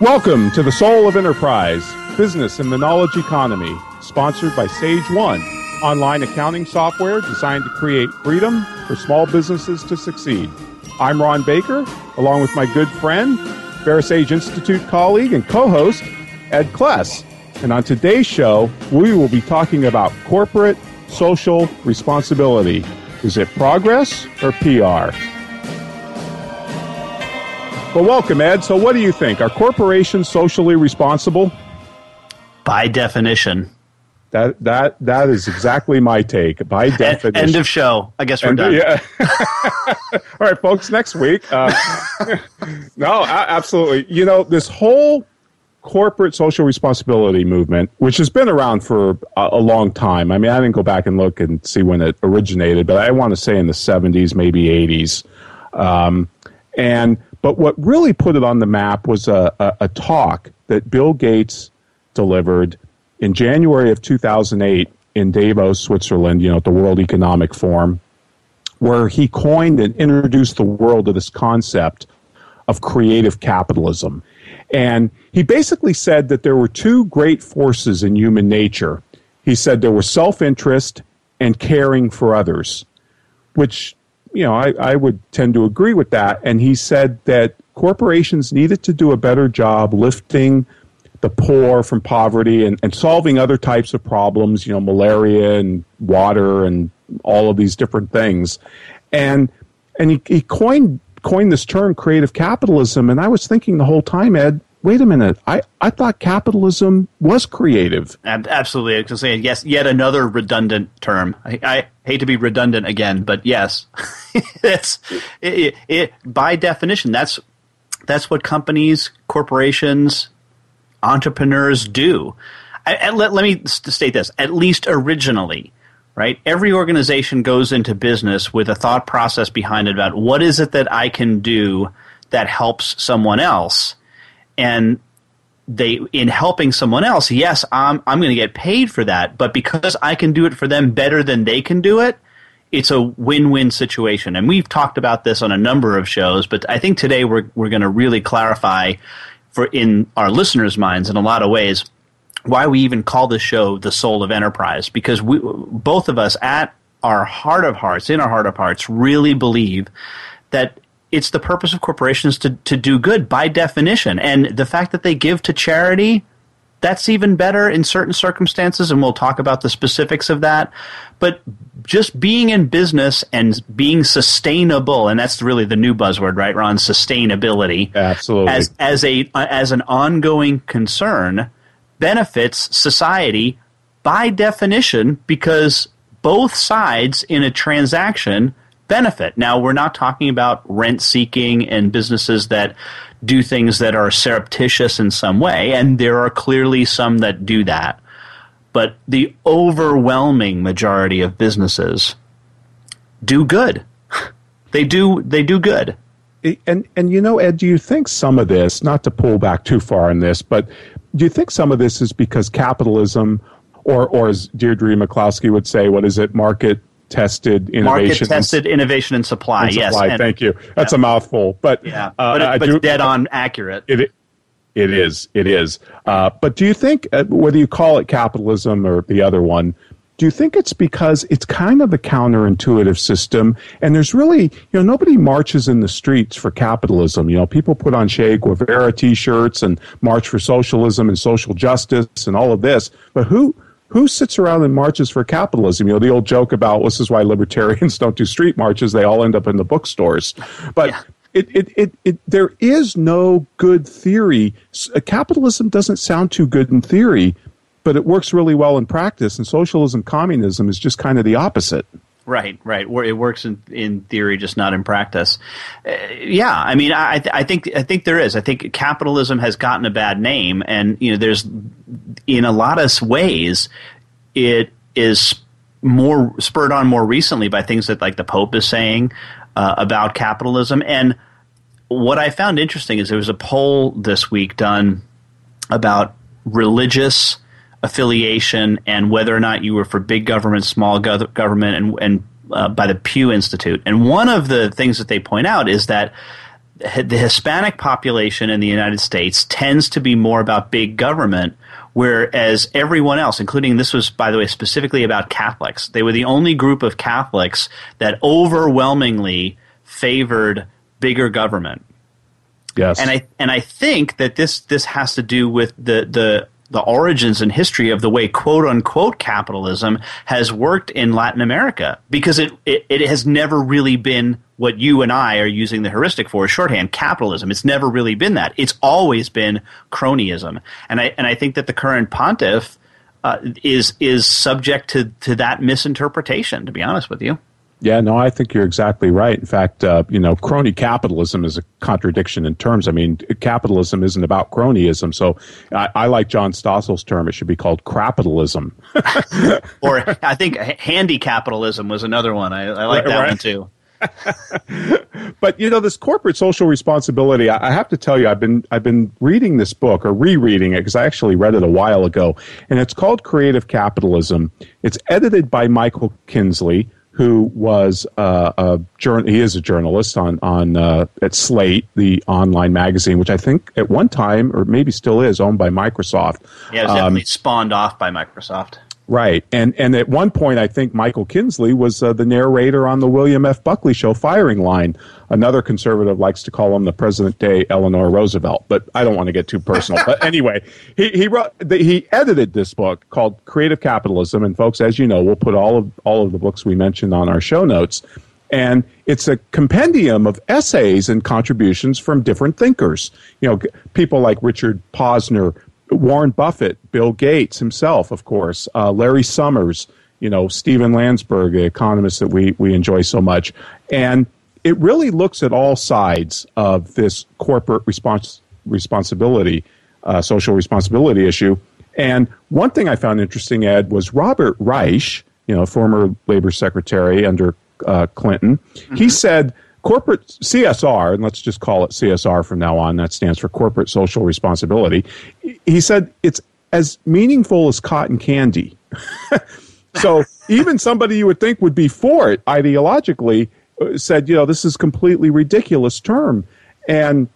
Welcome to The Soul of Enterprise, Business and the Knowledge Economy, sponsored by Sage One, online accounting software designed to create freedom for small businesses to succeed. I'm Ron Baker, along with my good friend, VeraSage Institute colleague and co-host, Ed Kless. And on today's show, we will be talking about corporate social responsibility. Is it progress or PR? Well, welcome, Ed. So what do you think? Are corporations socially responsible? By definition. That is exactly my take. By definition. End of show. I guess we're done. Yeah. All right, folks, next week. No, absolutely. You know, this whole corporate social responsibility movement, which has been around for a long time. I mean, I didn't go back and look and see when it originated, but I want to say in the 70s, maybe 80s. But what really put it on the map was a talk that Bill Gates delivered in January of 2008 in Davos, Switzerland, you know, at the World Economic Forum, where he coined and introduced the world to this concept of creative capitalism. And he basically said that there were two great forces in human nature. He said there were self-interest and caring for others, which, you know, I would tend to agree with that. And he said that corporations needed to do a better job lifting the poor from poverty and solving other types of problems, you know, malaria and water and all of these different things. And he coined this term, creative capitalism. And I was thinking the whole time, Ed, wait a minute, I thought capitalism was creative. Absolutely. I was going to say, yes, yet another redundant term. I hate to be redundant again, but yes. It by definition, that's what companies, corporations, entrepreneurs do. Let me state this, at least originally, right? Every organization goes into business with a thought process behind it about what is it that I can do that helps someone else. And they, in helping someone else, yes, I'm going to get paid for that, but because I can do it for them better than they can do it, it's a win-win situation. And we've talked about this on a number of shows, but I think today we're going to really clarify for in our listeners' minds in a lot of ways why we even call this show The Soul of Enterprise, because we, both of us at our heart of hearts, in our heart of hearts, really believe that it's the purpose of corporations to do good by definition. And the fact that they give to charity, that's even better in certain circumstances, and we'll talk about the specifics of that. But just being in business and being sustainable, and that's really the new buzzword, right, Ron? Sustainability. Absolutely. As an ongoing concern benefits society by definition, because both sides in a transaction benefit. Now, we're not talking about rent-seeking and businesses that do things that are surreptitious in some way, and there are clearly some that do that. But the overwhelming majority of businesses do good. They do good. And you know, Ed, do you think some of this, not to pull back too far on this, but do you think some of this is because capitalism, or as Deirdre McCloskey would say, what is it, market-tested innovation and supply. And supply. Yes, thank you. That's a mouthful, but yeah, but dead on accurate. It is. But do you think, whether you call it capitalism or the other one, do you think it's because it's kind of a counterintuitive system, and there's really, you know, nobody marches in the streets for capitalism. You know, people put on Che Guevara T-shirts and march for socialism and social justice and all of this, but who sits around and marches for capitalism? You know, the old joke about this is why libertarians don't do street marches. They all end up in the bookstores. But yeah. There is no good theory. Capitalism doesn't sound too good in theory, but it works really well in practice. And socialism, communism is just kind of the opposite. Right, right. It works in theory, just not in practice. Yeah, I mean, I think there is. I think capitalism has gotten a bad name, and there's in a lot of ways it is more spurred on more recently by things that like the Pope is saying about capitalism. And what I found interesting is there was a poll this week done about religious affiliation and whether or not you were for big government, small government, and by the Pew Institute. And one of the things that they point out is that the Hispanic population in the United States tends to be more about big government, whereas everyone else, including this was, by the way, specifically about Catholics. They were the only group of Catholics that overwhelmingly favored bigger government. Yes. And I think that this has to do with the origins and history of the way quote-unquote capitalism has worked in Latin America, because it has never really been what you and I are using the heuristic for, shorthand capitalism. It's never really been that. It's always been cronyism. And I think that the current pontiff is subject to that misinterpretation, to be honest with you. Yeah, no, I think you're exactly right. In fact, crony capitalism is a contradiction in terms. I mean, capitalism isn't about cronyism. So I like John Stossel's term. It should be called crapitalism. Or I think handy capitalism was another one. I like that one too. But this corporate social responsibility, I have to tell you, I've been reading this book, or rereading it, because I actually read it a while ago, and it's called Creative Capitalism. It's edited by Michael Kinsley, who was he is a journalist on at Slate, the online magazine, which I think at one time, or maybe still is, owned by Microsoft. Yeah, it was definitely spawned off by Microsoft. Right, and at one point, I think Michael Kinsley was the narrator on the William F. Buckley show, Firing Line. Another conservative likes to call him the present day Eleanor Roosevelt, but I don't want to get too personal. But anyway, he edited this book called Creative Capitalism, and folks, as you know, we'll put all of the books we mentioned on our show notes. And it's a compendium of essays and contributions from different thinkers. People like Richard Posner, Warren Buffett, Bill Gates himself, of course, Larry Summers, Stephen Landsberg, the economist that we enjoy so much. And it really looks at all sides of this corporate responsibility, social responsibility issue. And one thing I found interesting, Ed, was Robert Reich, former labor secretary under Clinton. Mm-hmm. He said corporate CSR, and let's just call it CSR from now on, that stands for corporate social responsibility. He said it's as meaningful as cotton candy. So even somebody you would think would be for it ideologically said, this is a completely ridiculous term. And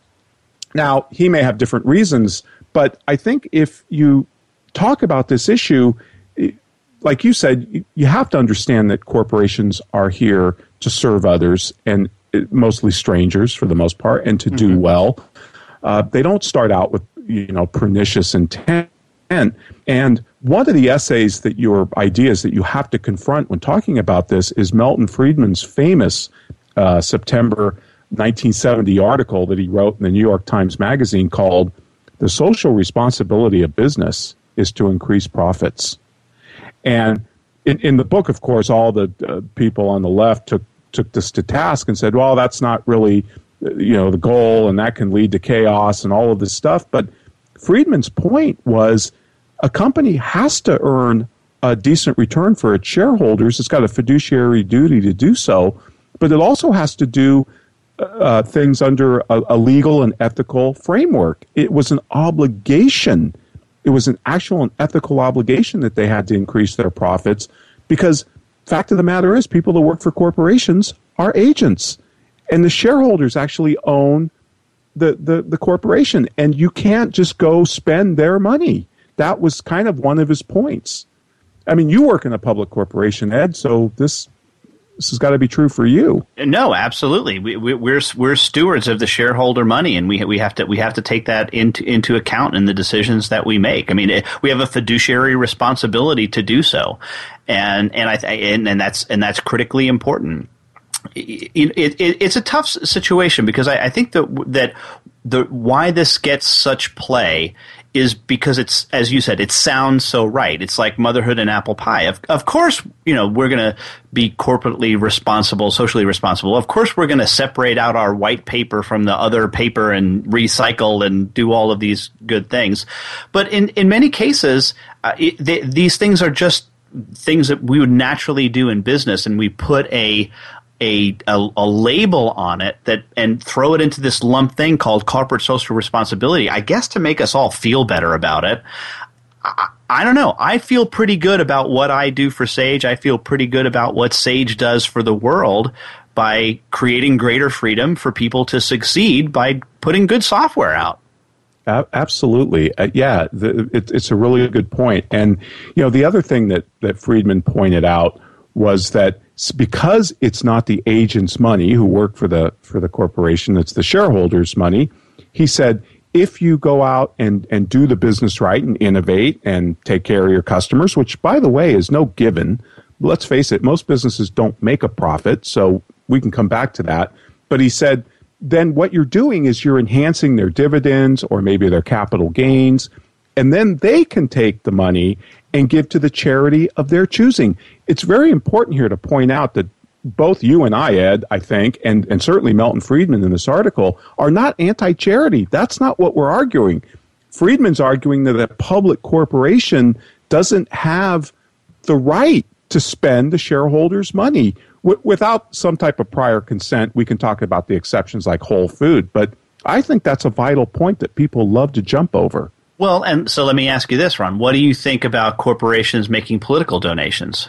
now he may have different reasons, but I think if you talk about this issue, like you said, you have to understand that corporations are here to serve others, and mostly strangers for the most part, and to do well. They don't start out with pernicious intent. And one of the essays that ideas that you have to confront when talking about this is Milton Friedman's famous September 1970 article that he wrote in the New York Times Magazine called "The Social Responsibility of Business is to Increase Profits." And in the book, of course, all the people on the left took this to task and said, well, that's not really, the goal, and that can lead to chaos and all of this stuff. But Friedman's point was a company has to earn a decent return for its shareholders. It's got a fiduciary duty to do so, but it also has to do things under a legal and ethical framework. It was an obligation. It was an actual and ethical obligation that they had to increase their profits, because fact of the matter is, people that work for corporations are agents, and the shareholders actually own the corporation, and you can't just go spend their money. That was kind of one of his points. I mean, you work in a public corporation, Ed, so this has got to be true for you. No, absolutely. We're stewards of the shareholder money, and we have to take that into account in the decisions that we make. I mean, we have a fiduciary responsibility to do so, and that's critically important. It's a tough situation, because I think that why this gets such play is because it's, as you said, it sounds so right. It's like motherhood and apple pie. Of course, you know, we're going to be corporately responsible, socially responsible. Of course, we're going to separate out our white paper from the other paper and recycle and do all of these good things. But in many cases, these things are just things that we would naturally do in business, and we put a label on it that and throw it into this lump thing called corporate social responsibility, I guess, to make us all feel better about it. I don't know. I feel pretty good about what I do for Sage. I feel pretty good about what Sage does for the world by creating greater freedom for people to succeed by putting good software out. Absolutely. Yeah, it's a really good point. And, you know, the other thing that Friedman pointed out was that because it's not the agent's money who work for the corporation, it's the shareholders' money. He said, if you go out and do the business right and innovate and take care of your customers, which, by the way, is no given. Let's face it, most businesses don't make a profit, so we can come back to that. But he said, then what you're doing is you're enhancing their dividends or maybe their capital gains, and then they can take the money and give to the charity of their choosing. It's very important here to point out that both you and I, Ed, I think, and certainly Milton Friedman in this article, are not anti-charity. That's not what we're arguing. Friedman's arguing that a public corporation doesn't have the right to spend the shareholders' money without some type of prior consent. We can talk about the exceptions like Whole Foods, but I think that's a vital point that people love to jump over. Well, and so let me ask you this, Ron. What do you think about corporations making political donations?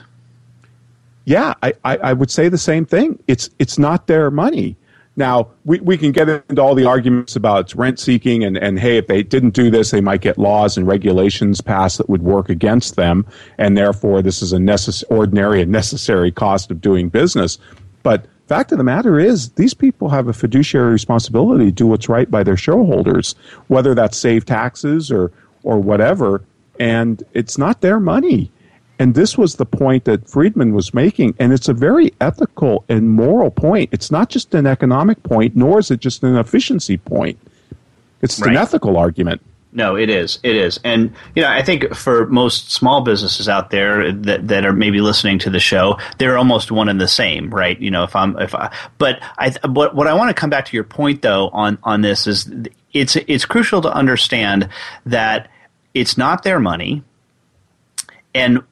Yeah, I would say the same thing. It's not their money. Now, we can get into all the arguments about rent-seeking and, hey, if they didn't do this, they might get laws and regulations passed that would work against them, and therefore this is a necessary cost of doing business. But fact of the matter is, these people have a fiduciary responsibility to do what's right by their shareholders, whether that's save taxes or whatever, and it's not their money. And this was the point that Friedman was making, and it's a very ethical and moral point. It's not just an economic point, nor is it just an efficiency point. It's an ethical argument. No, it is. It is. And, you know, I think for most small businesses out there that are maybe listening to the show, they're almost one and the same, right? You know, but what I want to come back to your point, though, on this is it's crucial to understand that it's not their money, and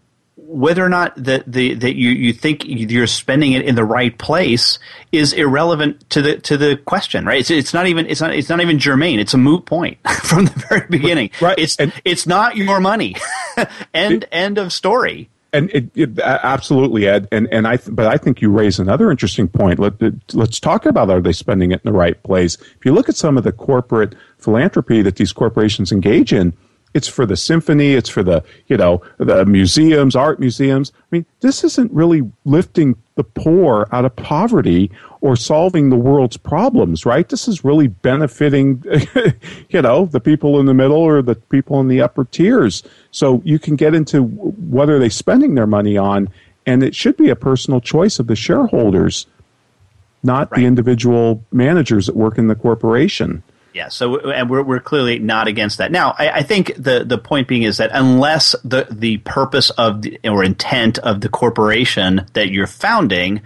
whether or not that you think you're spending it in the right place is irrelevant to the question, right? It's not even germane. It's a moot point from the very beginning. Right. It's not your money. End of story. And it absolutely, Ed. And but I think you raise another interesting point. Let's talk about, are they spending it in the right place? If you look at some of the corporate philanthropy that these corporations engage in, it's for the symphony, it's for the, you know, the museums, art museums. I mean, this isn't really lifting the poor out of poverty or solving the world's problems, right? This is really benefiting, you know, the people in the middle or the people in the upper tiers. So you can get into what are they spending their money on, and it should be a personal choice of the shareholders, not the individual managers that work in the corporation. Yeah, so and we're clearly not against that. Now, I think the point being is that unless the purpose of or intent of the corporation that you're founding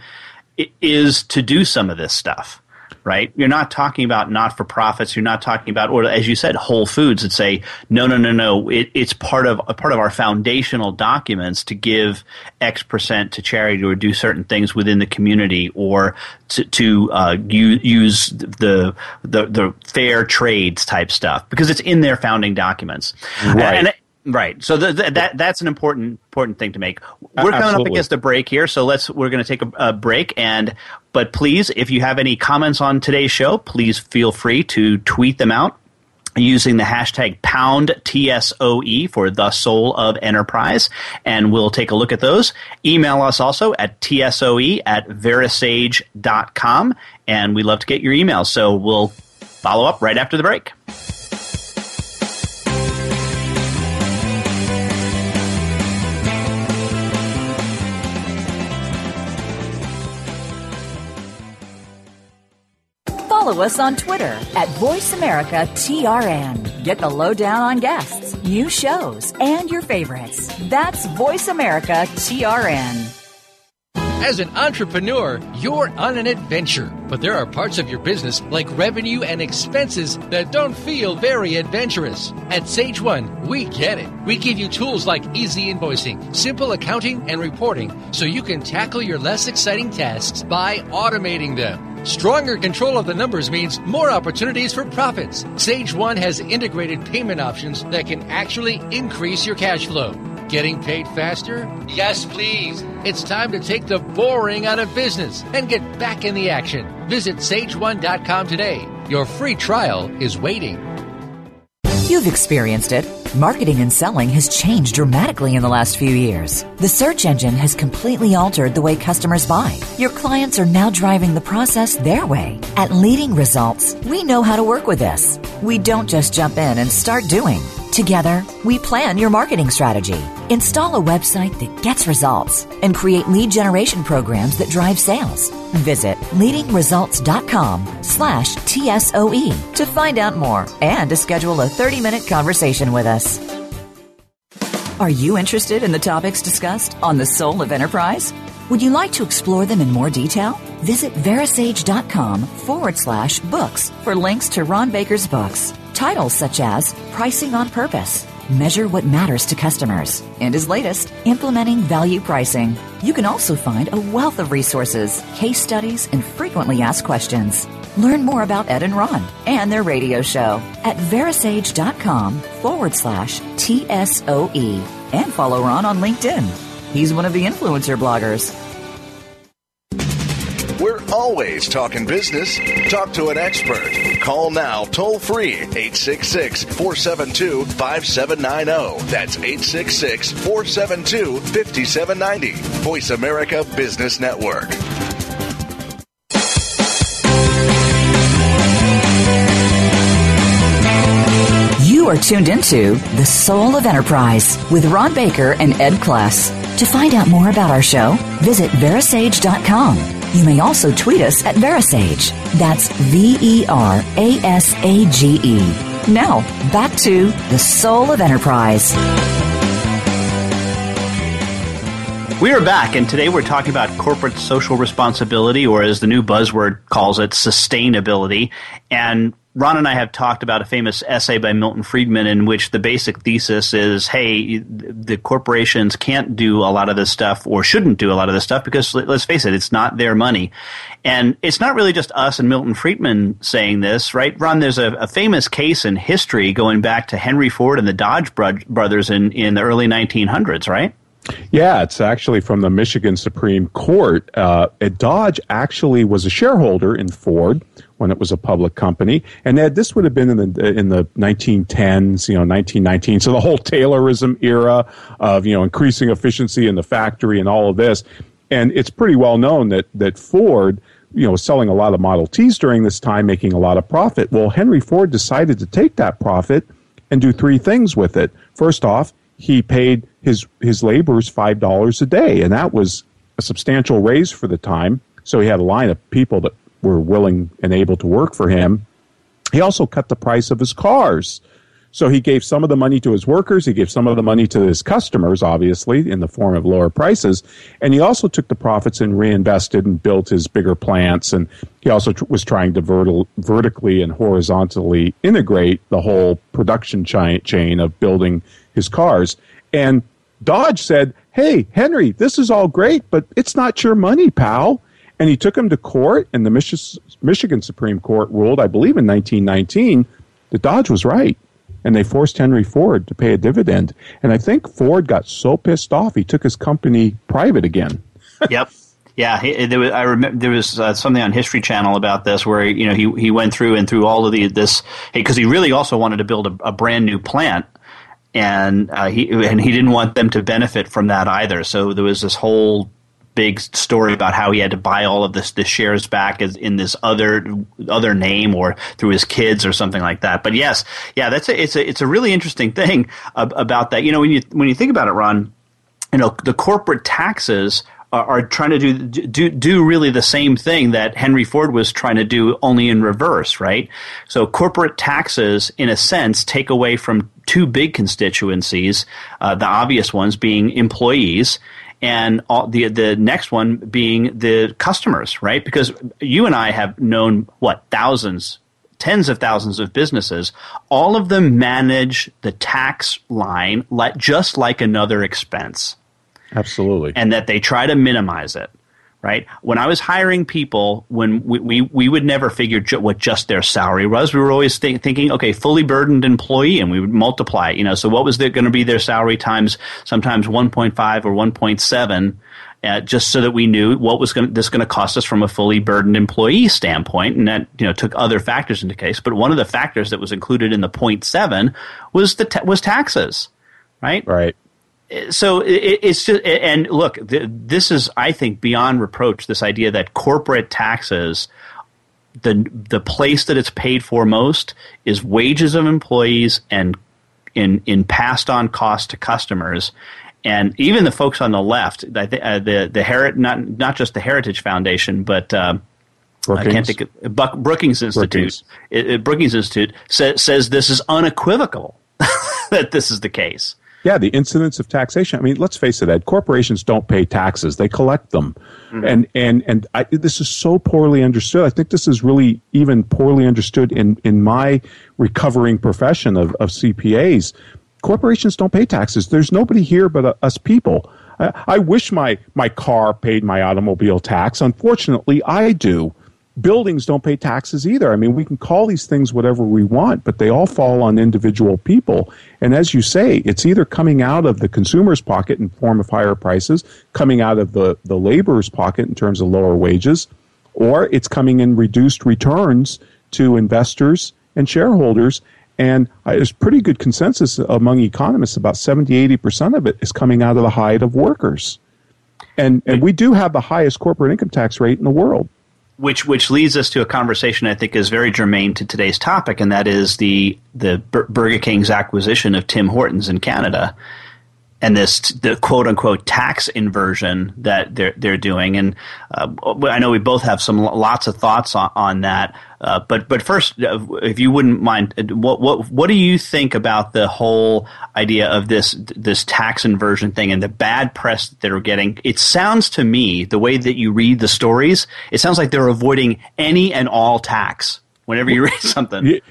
is to do some of this stuff, right? You're not talking about not-for-profits. You're not talking about, or as you said, Whole Foods that say, no. It's part of our foundational documents to give X% to charity or do certain things within the community or to use the fair trades type stuff because it's in their founding documents. Right. Right. So that's an important thing to make. We're coming up against a break here, so we're going to take a break. But please, if you have any comments on today's show, please feel free to tweet them out using the hashtag #TSOE for the soul of enterprise, and we'll take a look at those. Email us also at tsoe@verisage.com, and we love to get your emails. So we'll follow up right after the break. follow us on Twitter at VoiceAmericaTRN. Get the lowdown on guests, new shows, and your favorites. That's VoiceAmericaTRN. As an entrepreneur, you're on an adventure. But there are parts of your business, like revenue and expenses, that don't feel very adventurous. At Sage One, we get it. We give you tools like easy invoicing, simple accounting, and reporting, so you can tackle your less exciting tasks by automating them. Stronger control of the numbers means more opportunities for profits. Sage One has integrated payment options that can actually increase your cash flow. Getting paid faster? Yes, please. It's time to take the boring out of business and get back in the action. Visit sageone.com today. Your free trial is waiting. You've experienced it. Marketing and selling has changed dramatically in the last few years. The search engine has completely altered the way customers buy. Your clients are now driving the process their way. At Leading Results, we know how to work with this. We don't just jump in and start doing. Together, we plan your marketing strategy, install a website that gets results, and create lead generation programs that drive sales. Visit leadingresults.com/TSOE to find out more and to schedule a 30-minute conversation with us. Are you interested in the topics discussed on The Soul of Enterprise? Would you like to explore them in more detail? Visit verasage.com/books for links to Ron Baker's books. Titles such as Pricing on Purpose, Measure What Matters to Customers, and his latest, Implementing Value Pricing. You can also find a wealth of resources, case studies, and frequently asked questions. Learn more about Ed and Ron and their radio show at verasage.com/TSOE and follow Ron on LinkedIn. He's one of the influencer bloggers. We're always talking business. Talk to an expert. Call now, toll free, 866-472-5790. That's 866-472-5790. Voice America Business Network. You are tuned into The Soul of Enterprise with Ron Baker and Ed Kless. To find out more about our show, visit verasage.com. You may also tweet us at VeraSage. That's VeraSage. Now, back to The Soul of Enterprise. We are back, and today we're talking about corporate social responsibility, or as the new buzzword calls it, sustainability. And Ron and I have talked about a famous essay by Milton Friedman in which the basic thesis is, hey, the corporations can't do a lot of this stuff or shouldn't do a lot of this stuff because, let's face it, it's not their money. And it's not really just us and Milton Friedman saying this, right? Ron, there's a famous case in history going back to Henry Ford and the Dodge brothers in the early 1900s, right? Yeah, it's actually from the Michigan Supreme Court. Dodge actually was a shareholder in Ford when it was a public company, and Ed, this would have been in the 1910s, 1919. So the whole Taylorism era of increasing efficiency in the factory and all of this, and it's pretty well known that Ford was selling a lot of Model Ts during this time, making a lot of profit. Well, Henry Ford decided to take that profit and do three things with it. First off, he paid his laborers $5 a day, and that was a substantial raise for the time. So he had a line of people that were willing and able to work for him. He also cut the price of his cars. So he gave some of the money to his workers. He gave some of the money to his customers, obviously, in the form of lower prices. And he also took the profits and reinvested and built his bigger plants. And he also was trying to vertically and horizontally integrate the whole production chain of building his cars. And Dodge said, hey, Henry, this is all great, but it's not your money, pal. And he took him to court, and the Michigan Supreme Court ruled, I believe in 1919, that Dodge was right. And they forced Henry Ford to pay a dividend. And I think Ford got so pissed off, he took his company private again. Yep. Yeah, there was something on History Channel about this where he went through and through all of this because he really also wanted to build a brand new plant. And he didn't want them to benefit from that either. So there was this whole big story about how he had to buy all of the shares back in this other name or through his kids or something like that. But yes, yeah, it's a really interesting thing about that. When you think about it, Ron, the corporate taxes are trying to do really the same thing that Henry Ford was trying to do, only in reverse, right? So corporate taxes, in a sense, take away from two big constituencies, the obvious ones being employees, and all, the next one being the customers, right? Because you and I have known, what, thousands, tens of thousands of businesses. All of them manage the tax line just like another expense. Absolutely. And that they try to minimize it, right? When I was hiring people, when we would never figure what just their salary was. We were always thinking, okay, fully burdened employee, and we would multiply, you know, so what was going to be their salary times sometimes 1.5 or 1.7, just so that we knew what was going to cost us from a fully burdened employee standpoint, and that, you know, took other factors into case. But one of the factors that was included in the 0.7 was was taxes, right? Right. So it's just, and look, this is, I think, beyond reproach. This idea that corporate taxes, the place that it's paid for most is wages of employees and in passed on costs to customers. And even the folks on the left, not just the Heritage Foundation, but Brookings. I can't think of Brookings Institute. Brookings Institute says this is unequivocal that this is the case. Yeah, the incidence of taxation. I mean, let's face it, Ed. Corporations don't pay taxes; they collect them, mm-hmm. and this is so poorly understood. I think this is really even poorly understood in my recovering profession of CPAs. Corporations don't pay taxes. There's nobody here but us people. I wish my car paid my automobile tax. Unfortunately, I do. Buildings don't pay taxes either. I mean, we can call these things whatever we want, but they all fall on individual people. And as you say, it's either coming out of the consumer's pocket in form of higher prices, coming out of the laborer's pocket in terms of lower wages, or it's coming in reduced returns to investors and shareholders. And there's pretty good consensus among economists about 70-80% of it is coming out of the hide of workers. And we do have the highest corporate income tax rate in the world. Which leads us to a conversation I think is very germane to today's topic, and that is the Burger King's acquisition of Tim Hortons in Canada, and the quote unquote tax inversion that they're doing. And I know we both have lots of thoughts on that. But first, if you wouldn't mind, what do you think about the whole idea of this tax inversion thing and the bad press that they're getting? It sounds to me, the way that you read the stories, it sounds like they're avoiding any and all tax whenever you read something.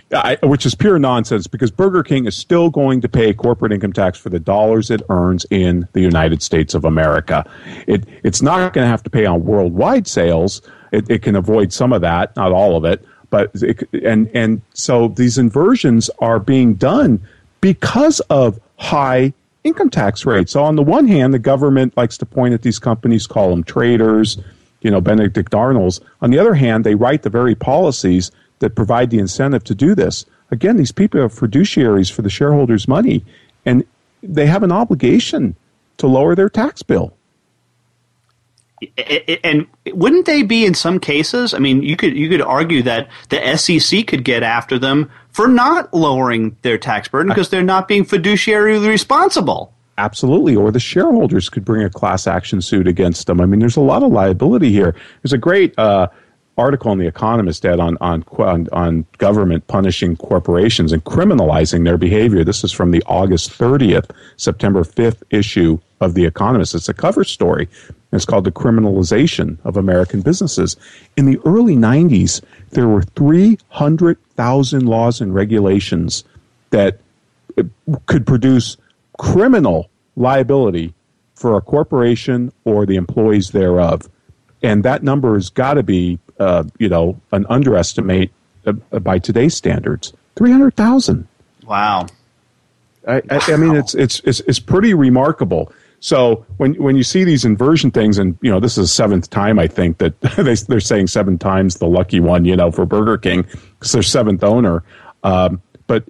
Which is pure nonsense, because Burger King is still going to pay corporate income tax for the dollars it earns in the United States of America. It's not going to have to pay on worldwide sales. It can avoid some of that, not all of it. But and so these inversions are being done because of high income tax rates. So on the one hand, the government likes to point at these companies, call them traitors, you know, Benedict Arnolds. On the other hand, they write the very policies that provide the incentive to do this. Again, these people are fiduciaries for the shareholders' money, and they have an obligation to lower their tax bill. And wouldn't they be in some cases? I mean, you could argue that the SEC could get after them for not lowering their tax burden because they're not being fiduciarily responsible. Absolutely. Or the shareholders could bring a class action suit against them. I mean, there's a lot of liability here. There's a great article in The Economist, Ed, on government punishing corporations and criminalizing their behavior. This is from the August 30th, September 5th issue of The Economist. It's a cover story. It's called The Criminalization of American Businesses. In the early 90s, there were 300,000 laws and regulations that could produce criminal liability for a corporation or the employees thereof. And that number has got to be, an underestimate by today's standards. 300,000. Wow. I mean, it's pretty remarkable. So when you see these inversion things, and you know this is the seventh time I think that they're saying seven times the lucky one, you know, for Burger King because they're seventh owner. But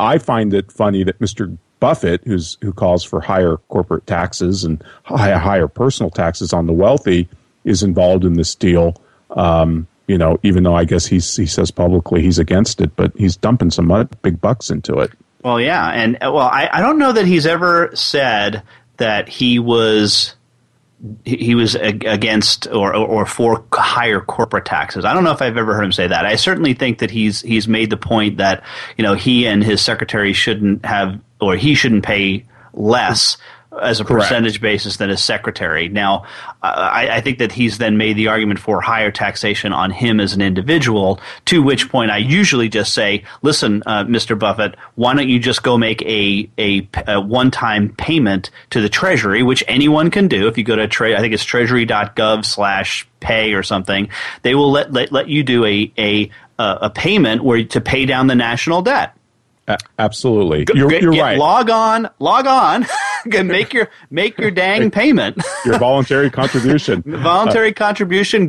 I find it funny that Mr. Buffett, who calls for higher corporate taxes and higher personal taxes on the wealthy, is involved in this deal. You know, even though I guess he says publicly he's against it, but he's dumping some big bucks into it. Well, yeah, and I don't know that he's ever said that he was he was against or for higher corporate taxes. I don't know if I've ever heard him say that. I certainly think that he's made the point that, you know, he and his secretary shouldn't have, or he shouldn't pay less as a percentage basis than his secretary. Now, I think that he's then made the argument for higher taxation on him as an individual, to which point I usually just say, listen, Mr. Buffett, why don't you just go make a one-time payment to the Treasury, which anyone can do. If you go to, I think it's treasury.gov/pay or something, they will let you do a payment where to pay down the national debt. Absolutely, you're right. Log on, and make your dang payment. Your voluntary contribution.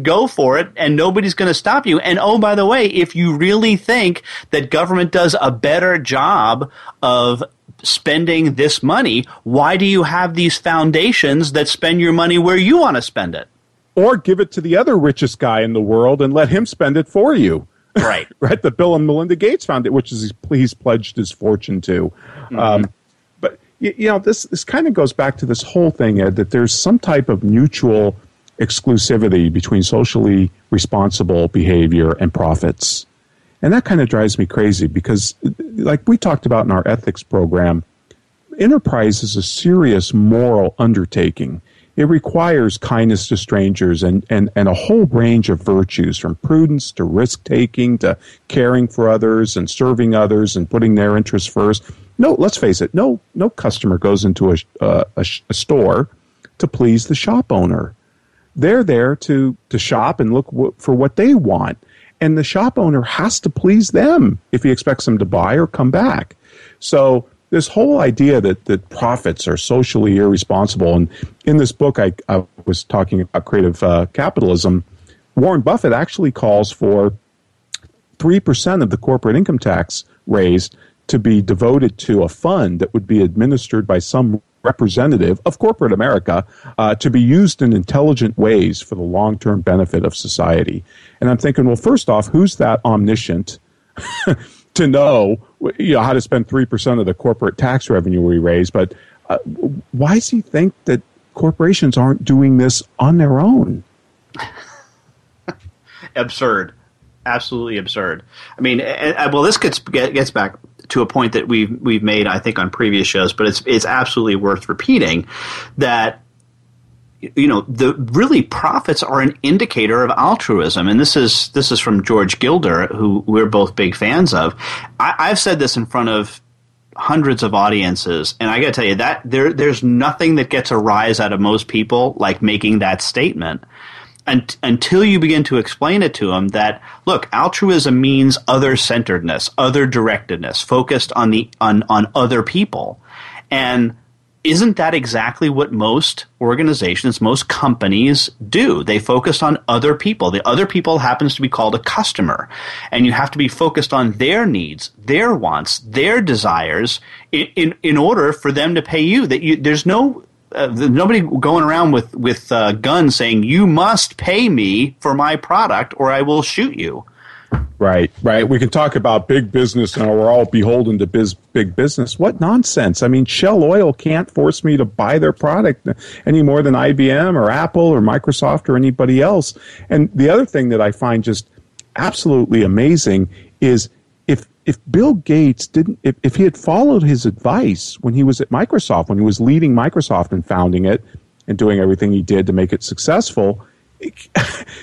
Go for it, and nobody's going to stop you. And oh, by the way, if you really think that government does a better job of spending this money, why do you have these foundations that spend your money where you want to spend it? Or give it to the other richest guy in the world and let him spend it for you. Right, right. The Bill and Melinda Gates Foundation, which is he's pledged his fortune to. Mm-hmm. But you know, this kind of goes back to this whole thing, Ed, that there's some type of mutual exclusivity between socially responsible behavior and profits, and that kind of drives me crazy because, like we talked about in our ethics program, enterprise is a serious moral undertaking. It requires kindness to strangers and a whole range of virtues, from prudence to risk-taking to caring for others and serving others and putting their interests first. No, let's face it, no customer goes into a store to please the shop owner. They're there to shop and look for what they want. And the shop owner has to please them if he expects them to buy or come back. So this whole idea that profits are socially irresponsible, and in this book I was talking about creative capitalism, Warren Buffett actually calls for 3% of the corporate income tax raised to be devoted to a fund that would be administered by some representative of corporate America to be used in intelligent ways for the long-term benefit of society. And I'm thinking, well, first off, who's that omniscient to know, you know, how to spend 3% of the corporate tax revenue we raise? But why does he think that corporations aren't doing this on their own? Absurd. Absolutely absurd. I mean, well, this gets back to a point that we've made, I think, on previous shows, but it's absolutely worth repeating that, you know, really profits are an indicator of altruism, and this is from George Gilder, who we're both big fans of. I've said this in front of hundreds of audiences, and I got to tell you that there's nothing that gets a rise out of most people like making that statement, and until you begin to explain it to them that, look, altruism means other-centeredness, other-directedness, focused on on other people, and isn't that exactly what most organizations, most companies do? They focus on other people. The other people happens to be called a customer, and you have to be focused on their needs, their wants, their desires in order for them to pay you. There's no nobody going around with guns saying, you must pay me for my product or I will shoot you. Right. We can talk about big business and we're all beholden to big business. What nonsense. I mean, Shell Oil can't force me to buy their product any more than IBM or Apple or Microsoft or anybody else. And the other thing that I find just absolutely amazing is if Bill Gates didn't, if he had followed his advice when he was at Microsoft, when he was leading Microsoft and founding it and doing everything he did to make it successful,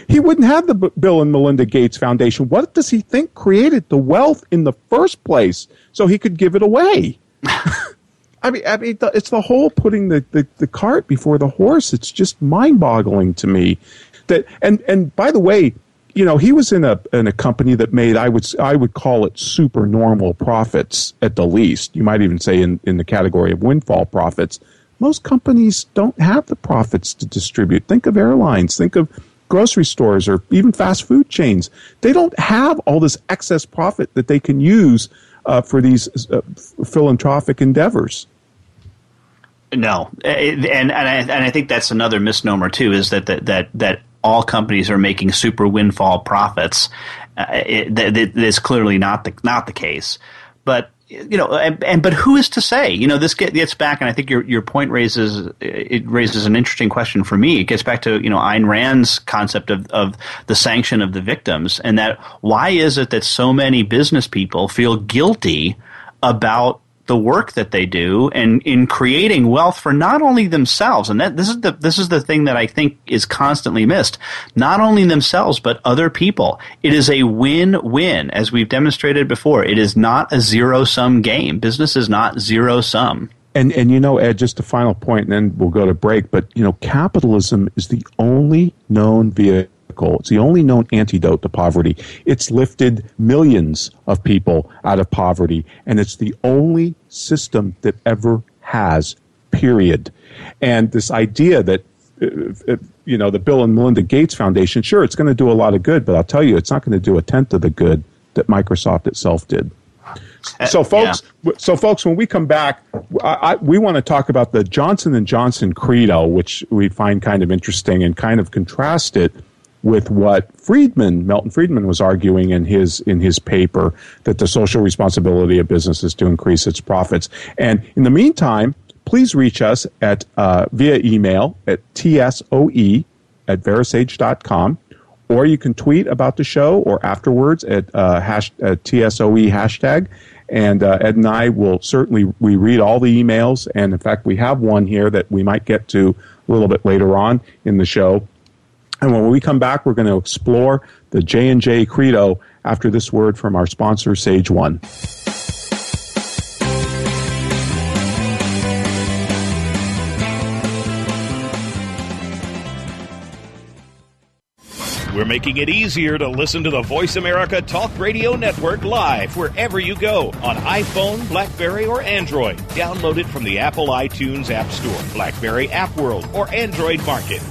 he wouldn't have the Bill and Melinda Gates Foundation. What does he think created the wealth in the first place so he could give it away? I mean, it's the whole putting the cart before the horse. It's just mind-boggling to me. And by the way, you know, he was in a company that made, I would call it supernormal profits at the least. You might even say in the category of windfall profits. Most companies don't have the profits to distribute. Think of airlines, think of grocery stores, or even fast food chains. They don't have all this excess profit that they can use for these philanthropic endeavors. No, and I think that's another misnomer too, is that all companies are making super windfall profits. That's clearly not the case, but. you know, but who is to say? You know, this gets back, and I think your point raises an interesting question for me. It gets back to, you know, Ayn Rand's concept of the sanction of the victims, and that why is it that so many business people feel guilty about the work that they do and in creating wealth for not only themselves, and that this is the thing that I think is constantly missed, not only themselves but other people. It is a win-win, as we've demonstrated before. It is not a zero-sum game. Business is not zero-sum. And you know, Ed, just a final point, and then we'll go to break, but you know, capitalism is the only known vehicle. It's the only known antidote to poverty. It's lifted millions of people out of poverty, and it's the only system that ever has, period. And this idea that, you know, the Bill and Melinda Gates Foundation, sure, it's going to do a lot of good, but I'll tell you, it's not going to do a tenth of the good that Microsoft itself did. So, folks, yeah. So folks, when we come back, we want to talk about the Johnson and Johnson credo, which we find kind of interesting, and kind of contrast it with what Milton Friedman was arguing in his paper, that the social responsibility of business is to increase its profits. And in the meantime, please reach us at via email at tsoe@verisage.com, or you can tweet about the show or afterwards at tsoe hashtag. And Ed and I will we read all the emails, and in fact we have one here that we might get to a little bit later on in the show. And when we come back, we're going to explore the J&J Credo after this word from our sponsor, Sage One. We're making it easier to listen to the Voice America Talk Radio Network live wherever you go, on iPhone, BlackBerry, or Android. Download it from the Apple iTunes App Store, BlackBerry App World, or Android Market.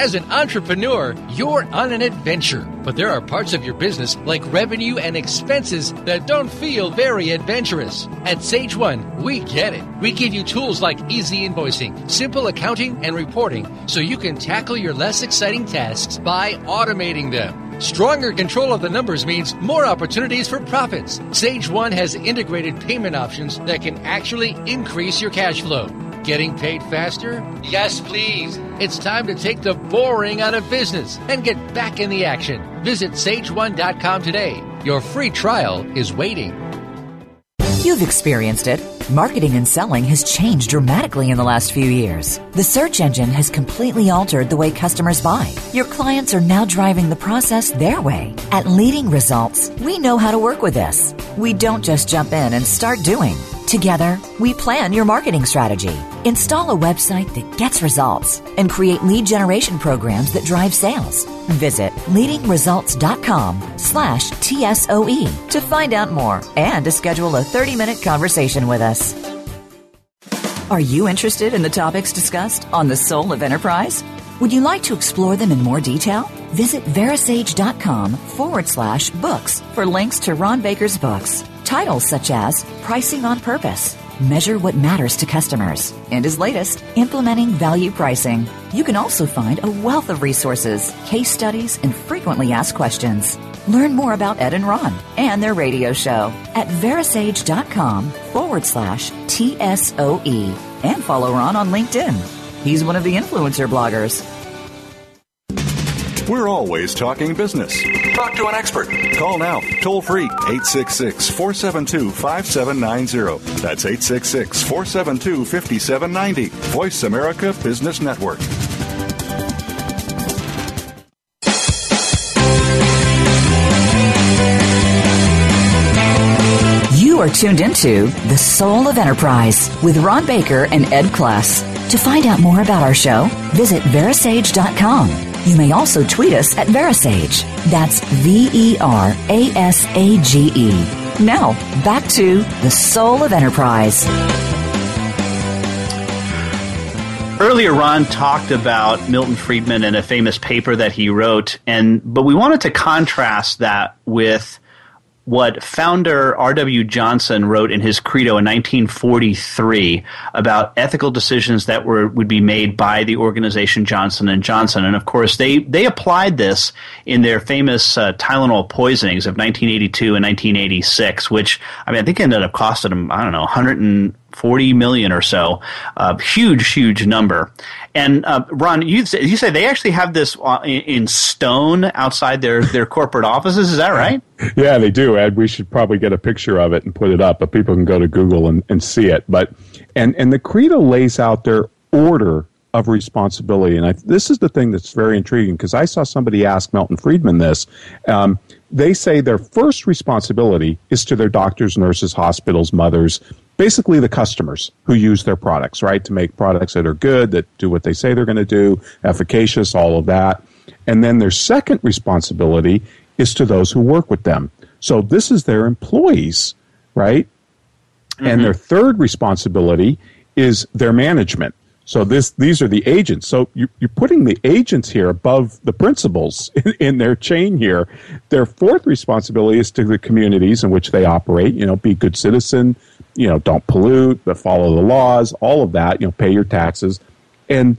As an entrepreneur, you're on an adventure, but there are parts of your business, like revenue and expenses, that don't feel very adventurous. At Sage One, we get it. We give you tools like easy invoicing, simple accounting and reporting, so you can tackle your less exciting tasks by automating them. Stronger control of the numbers means more opportunities for profits. Sage One has integrated payment options that can actually increase your cash flow. Getting paid faster? Yes, please. It's time to take the boring out of business and get back in the action. Visit SageOne.com today. Your free trial is waiting. You've experienced it. Marketing and selling has changed dramatically in the last few years. The search engine has completely altered the way customers buy. Your clients are now driving the process their way. At Leading Results, we know how to work with this. We don't just jump in and start doing. Together, we plan your marketing strategy, install a website that gets results, and create lead generation programs that drive sales. Visit leadingresults.com/TSOE to find out more and to schedule a 30-minute conversation with us. Are you interested in the topics discussed on The Soul of Enterprise? Would you like to explore them in more detail? Visit verisage.com/books for links to Ron Baker's books. Titles such as Pricing on Purpose, Measure What Matters to Customers, and his latest, Implementing Value Pricing. You can also find a wealth of resources, case studies, and frequently asked questions. Learn more about Ed and Ron and their radio show at verisage.com/TSOE, and follow Ron on LinkedIn. He's one of the influencer bloggers. We're always talking business. Talk to an expert. Call now, toll free, 866-472-5790. That's 866-472-5790. Voice America Business Network. You are tuned into The Soul of Enterprise with Ron Baker and Ed Kless. To find out more about our show, visit verisage.com. You may also tweet us at VeraSage. That's VeraSage. Now, back to The Soul of Enterprise. Earlier, Ron talked about Milton Friedman and a famous paper that he wrote, but we wanted to contrast that with what founder R.W. Johnson wrote in his credo in 1943 about ethical decisions that would be made by the organization Johnson and Johnson. And of course, they applied this in their famous Tylenol poisonings of 1982 and 1986, which I think ended up costing them, I don't know, $140 million or so, huge number. And Ron, you say they actually have this in stone outside their corporate offices. Is that right? Yeah, they do, Ed. We should probably get a picture of it and put it up, but people can go to Google and see it. But and the credo lays out their order of responsibility, and this is the thing that's very intriguing, because I saw somebody ask Milton Friedman this. They say their first responsibility is to their doctors, nurses, hospitals, mothers, basically the customers who use their products, right, to make products that are good, that do what they say they're going to do, efficacious, all of that. And then their second responsibility is to those who work with them. So this is their employees, right? Mm-hmm. And their third responsibility is their management. So these are the agents. So you're putting the agents here above the principals in their chain here. Their fourth responsibility is to the communities in which they operate. Be a good citizen. Don't pollute, but follow the laws, all of that. Pay your taxes. And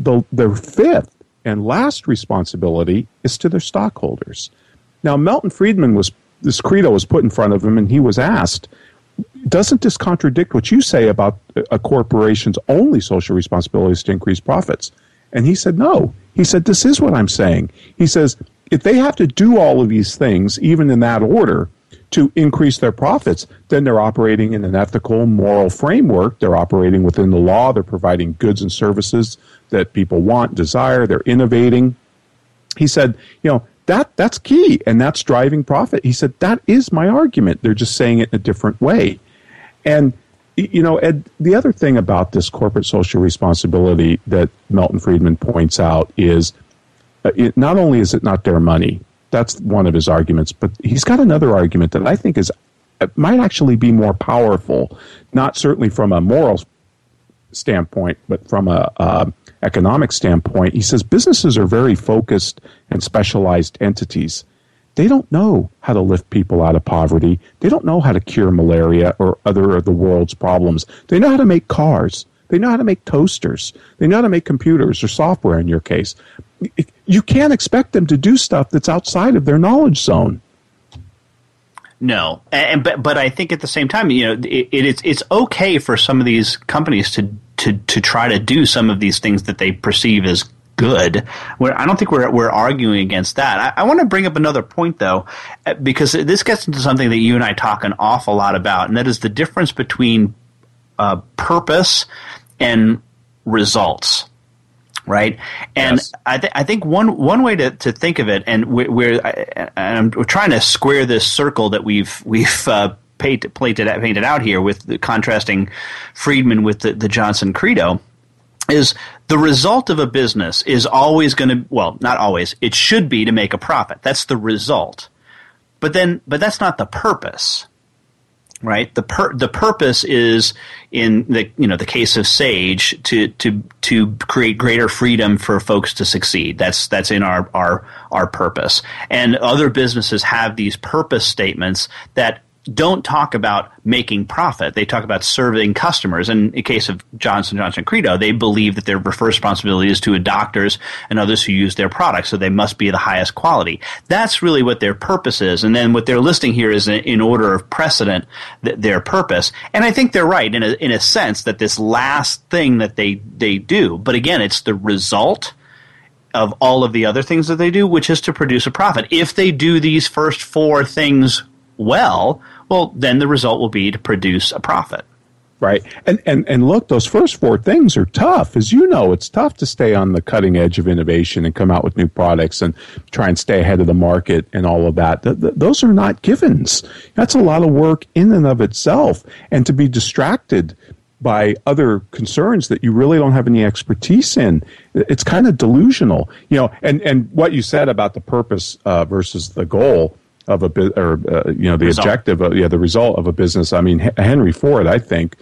their fifth and last responsibility is to their stockholders. Now, Milton Friedman, this credo was put in front of him, and he was asked, doesn't this contradict what you say about a corporation's only social responsibility is to increase profits? And he said, no. He said, this is what I'm saying. He says, if they have to do all of these things, even in that order, to increase their profits, then they're operating in an ethical, moral framework. They're operating within the law. They're providing goods and services that people want, desire. They're innovating. He said, that's key, and that's driving profit. He said, that is my argument. They're just saying it in a different way. And, Ed, the other thing about this corporate social responsibility that Milton Friedman points out is not only is it not their money, that's one of his arguments, but he's got another argument that I think might actually be more powerful, not certainly from a moral standpoint, but from a economic standpoint. He says businesses are very focused and specialized entities. They don't know how to lift people out of poverty. They don't know how to cure malaria or other of the world's problems. They know how to make cars. They know how to make toasters. They know how to make computers or software in your case. You can't expect them to do stuff that's outside of their knowledge zone. No, but I think at the same time, it's okay for some of these companies to try to do some of these things that they perceive as good. I don't think we're arguing against that. I want to bring up another point though, because this gets into something that you and I talk an awful lot about, and that is the difference between purpose and results. Right, and yes. I think one way to think of it, and we're trying to square this circle that we've painted out here with the contrasting Friedman with the Johnson credo, is the result of a business is always going to, well, not always, it should be to make a profit. That's the result, but that's not the purpose. Right. The purpose is, in the case of Sage, to create greater freedom for folks to succeed. That's in our purpose. And other businesses have these purpose statements that don't talk about making profit. They talk about serving customers. And in the case of Johnson & Johnson credo, they believe that their first responsibility is to doctors and others who use their products, so they must be the highest quality. That's really what their purpose is. And then what they're listing here is, in order of precedent, their purpose. And I think they're right in a sense that this last thing that they do, but again, it's the result of all of the other things that they do, which is to produce a profit. If they do these first four things well, then the result will be to produce a profit. Right. And look, those first four things are tough. As you know, it's tough to stay on the cutting edge of innovation and come out with new products and try and stay ahead of the market and all of that. Those are not givens. That's a lot of work in and of itself. And to be distracted by other concerns that you really don't have any expertise in, it's kind of delusional. And what you said about the purpose versus the goal of a bit, or the result. Objective, the result of a business. I mean, Henry Ford, I think,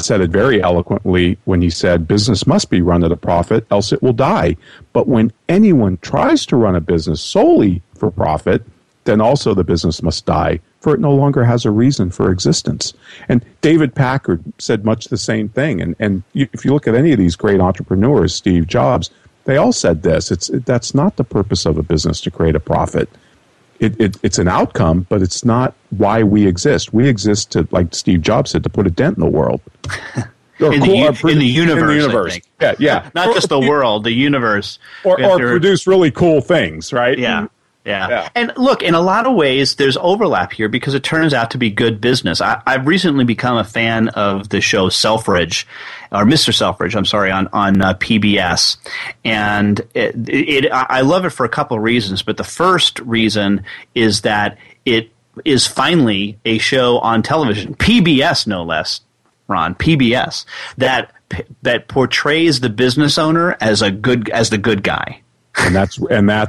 said it very eloquently when he said, "Business must be run at a profit, else it will die." But when anyone tries to run a business solely for profit, then also the business must die for it no longer has a reason for existence. And David Packard said much the same thing. And if you look at any of these great entrepreneurs, Steve Jobs, they all said this. That's not the purpose of a business to create a profit. It's an outcome, but it's not why we exist. We exist to, like Steve Jobs said, to put a dent in the world. In the universe. Yeah, yeah. Not just the world, the universe. Or produce really cool things, right? Yeah. Yeah. And look, in a lot of ways, there's overlap here because it turns out to be good business. I've recently become a fan of the show Selfridge, or Mr. Selfridge, I'm sorry, on PBS. And I love it for a couple of reasons. But the first reason is that it is finally a show on television, PBS no less, Ron, PBS, that portrays the business owner as the good guy. And that's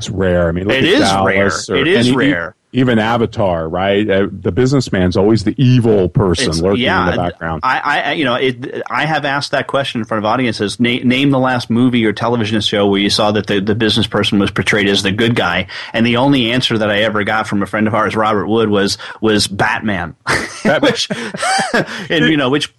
rare. I mean, look at Dallas, rare. It is rare. Even Avatar, right? The businessman's always the evil person lurking in the background. I have asked that question in front of audiences. Name the last movie or television show where you saw that the business person was portrayed as the good guy. And the only answer that I ever got from a friend of ours, Robert Wood, was Batman, which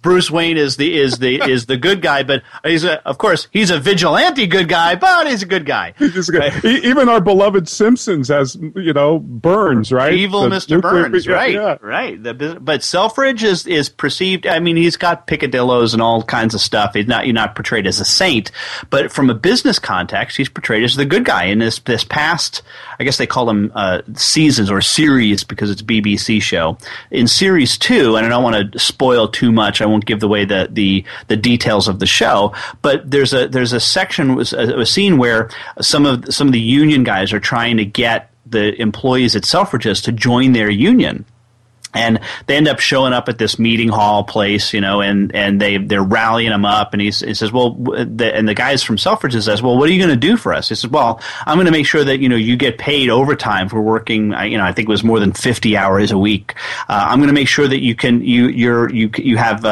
Bruce Wayne is the good guy, but he's a vigilante good guy, but he's a good guy. Right? Even our beloved Simpsons has Burns. Right? Evil Mr. Burns, right? Yeah. Right. But Selfridge is perceived. I mean, he's got picadillos and all kinds of stuff. He's not portrayed as a saint, but from a business context, he's portrayed as the good guy. In this past, I guess they call them seasons or series because it's a BBC show. In series 2, and I don't want to spoil too much. I won't give away the details of the show. But there's a section, a scene where some of the union guys are trying to get the employees at Selfridges to join their union. And they end up showing up at this meeting hall place, and they're rallying him up. And he says, and the guys from Selfridges says, well, what are you going to do for us? He says, well, I'm going to make sure that, you get paid overtime for working, I think it was more than 50 hours a week. I'm going to make sure that you have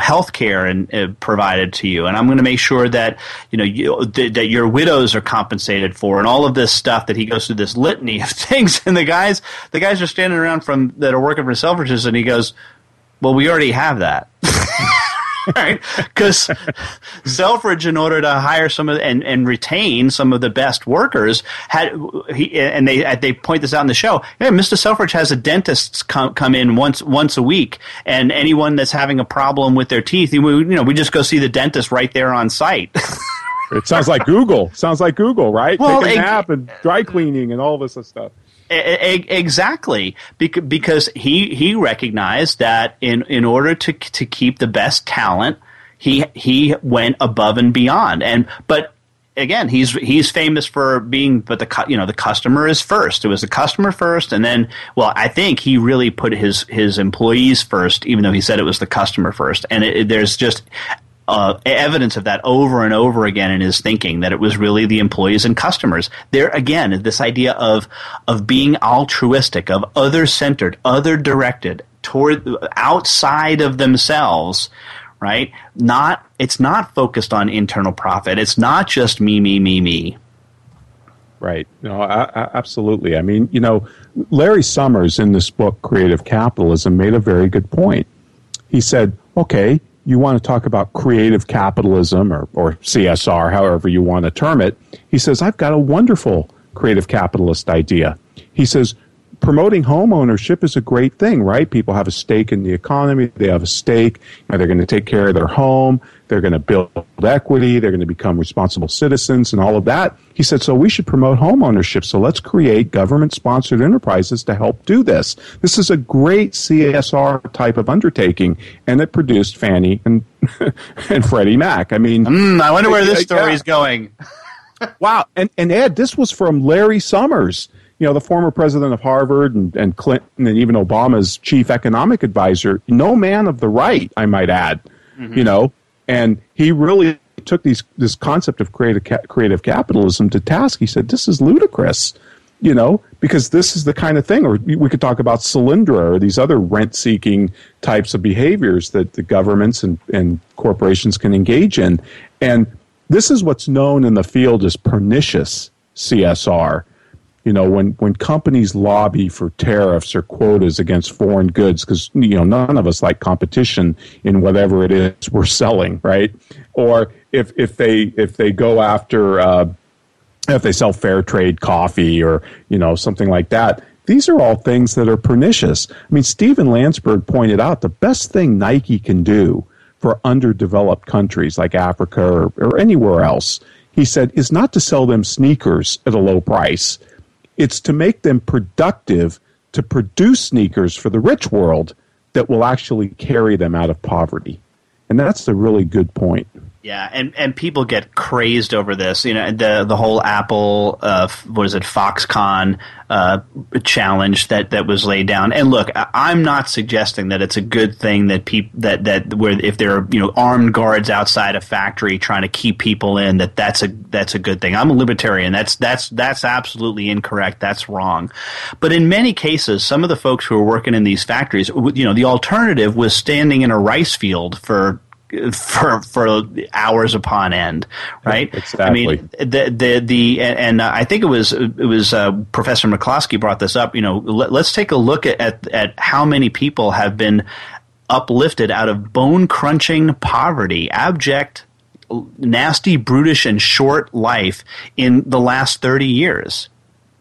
health care and provided to you. And I'm going to make sure that, that your widows are compensated for and all of this stuff that he goes through this litany of things. And the guys are standing around that are working for Selfridges, and he goes, well, we already have that. Right? Because Selfridge, in order to hire and retain some of the best workers, they point this out in the show. Yeah, Mr. Selfridge has a dentist come in once a week, and anyone that's having a problem with their teeth, we just go see the dentist right there on site. It sounds like Google. Right? Well, take a nap and dry cleaning and all this stuff. Exactly, because he recognized that in order to keep the best talent, he went above and beyond. But again, he's famous for being, but the customer is first. It was the customer first, and then, well, I think he really put his employees first, even though he said it was the customer first. And there's just evidence of that over and over again in his thinking, that it was really the employees and customers. There again, this idea of being altruistic, of other-centered, other-directed, toward outside of themselves, right? It's not focused on internal profit. It's not just me, me, me, me. Right. No, absolutely. I mean, Larry Summers in this book, Creative Capitalism, made a very good point. He said, okay, you want to talk about creative capitalism or CSR, however you want to term it. He says, I've got a wonderful creative capitalist idea. He says, promoting home ownership is a great thing, right? People have a stake in the economy. They have a stake. They're going to take care of their home. They're going to build equity. They're going to become responsible citizens and all of that. He said, so we should promote home ownership. So let's create government-sponsored enterprises to help do this. This is a great CSR type of undertaking, and it produced Fannie and Freddie Mac. I mean, I wonder where this story is going. Wow. And Ed, this was from Larry Summers, the former president of Harvard and Clinton and even Obama's chief economic advisor, no man of the right, I might add, and he really took this concept of creative capitalism to task. He said, this is ludicrous, because this is the kind of thing, or we could talk about Solyndra or these other rent-seeking types of behaviors that the governments and corporations can engage in. And this is what's known in the field as pernicious CSR. you know, when companies lobby for tariffs or quotas against foreign goods, because, you know, none of us like competition in whatever it is we're selling, right? Or if they go after if they sell fair trade coffee or, you know, something like that. These are all things that are pernicious. I mean, Steven Landsberg pointed out the best thing Nike can do for underdeveloped countries like Africa or anywhere else, he said, is not to sell them sneakers at a low price. It's to make them productive to produce sneakers for the rich world that will actually carry them out of poverty. And that's a really good point. Yeah, and people get crazed over this, you know, the whole Apple, Foxconn challenge that was laid down. And look, I'm not suggesting that it's a good thing that where if there are, you know, armed guards outside a factory trying to keep people in, that's a good thing. I'm a libertarian. That's absolutely incorrect. That's wrong. But in many cases, some of the folks who are working in these factories, you know, the alternative was standing in a rice field for hours upon end, right? Exactly. I mean, I think it was Professor McCloskey brought this up. You know, let's take a look at how many people have been uplifted out of bone crunching poverty, abject, nasty, brutish, and short life in the last 30 years.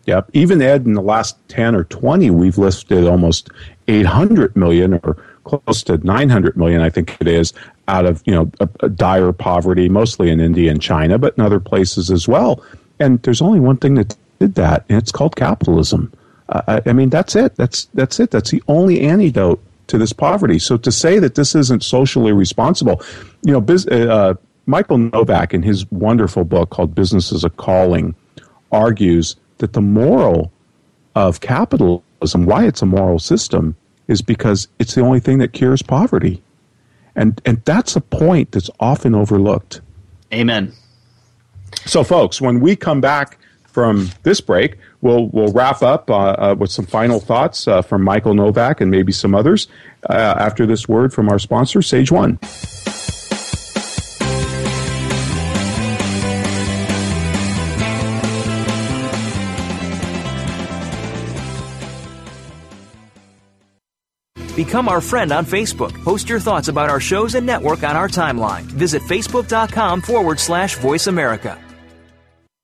Yep. Even Ed, in the last 10 or 20, we've listed almost 800 million or close to 900 million, I think it is, out of, you know, a dire poverty, mostly in India and China, but in other places as well. And there's only one thing that did that, and it's called capitalism. I mean, that's it. That's it. That's the only antidote to this poverty. So to say that this isn't socially responsible, you know, Michael Novak, in his wonderful book called Business as a Calling, argues that the moral of capitalism, why it's a moral system, is because it's the only thing that cures poverty. And that's a point that's often overlooked. Amen. So, folks, when we come back from this break, we'll wrap up with some final thoughts from Michael Novak and maybe some others after this word from our sponsor, Sage One. Become our friend on Facebook. Post your thoughts about our shows and network on our timeline. Visit Facebook.com/Voice America.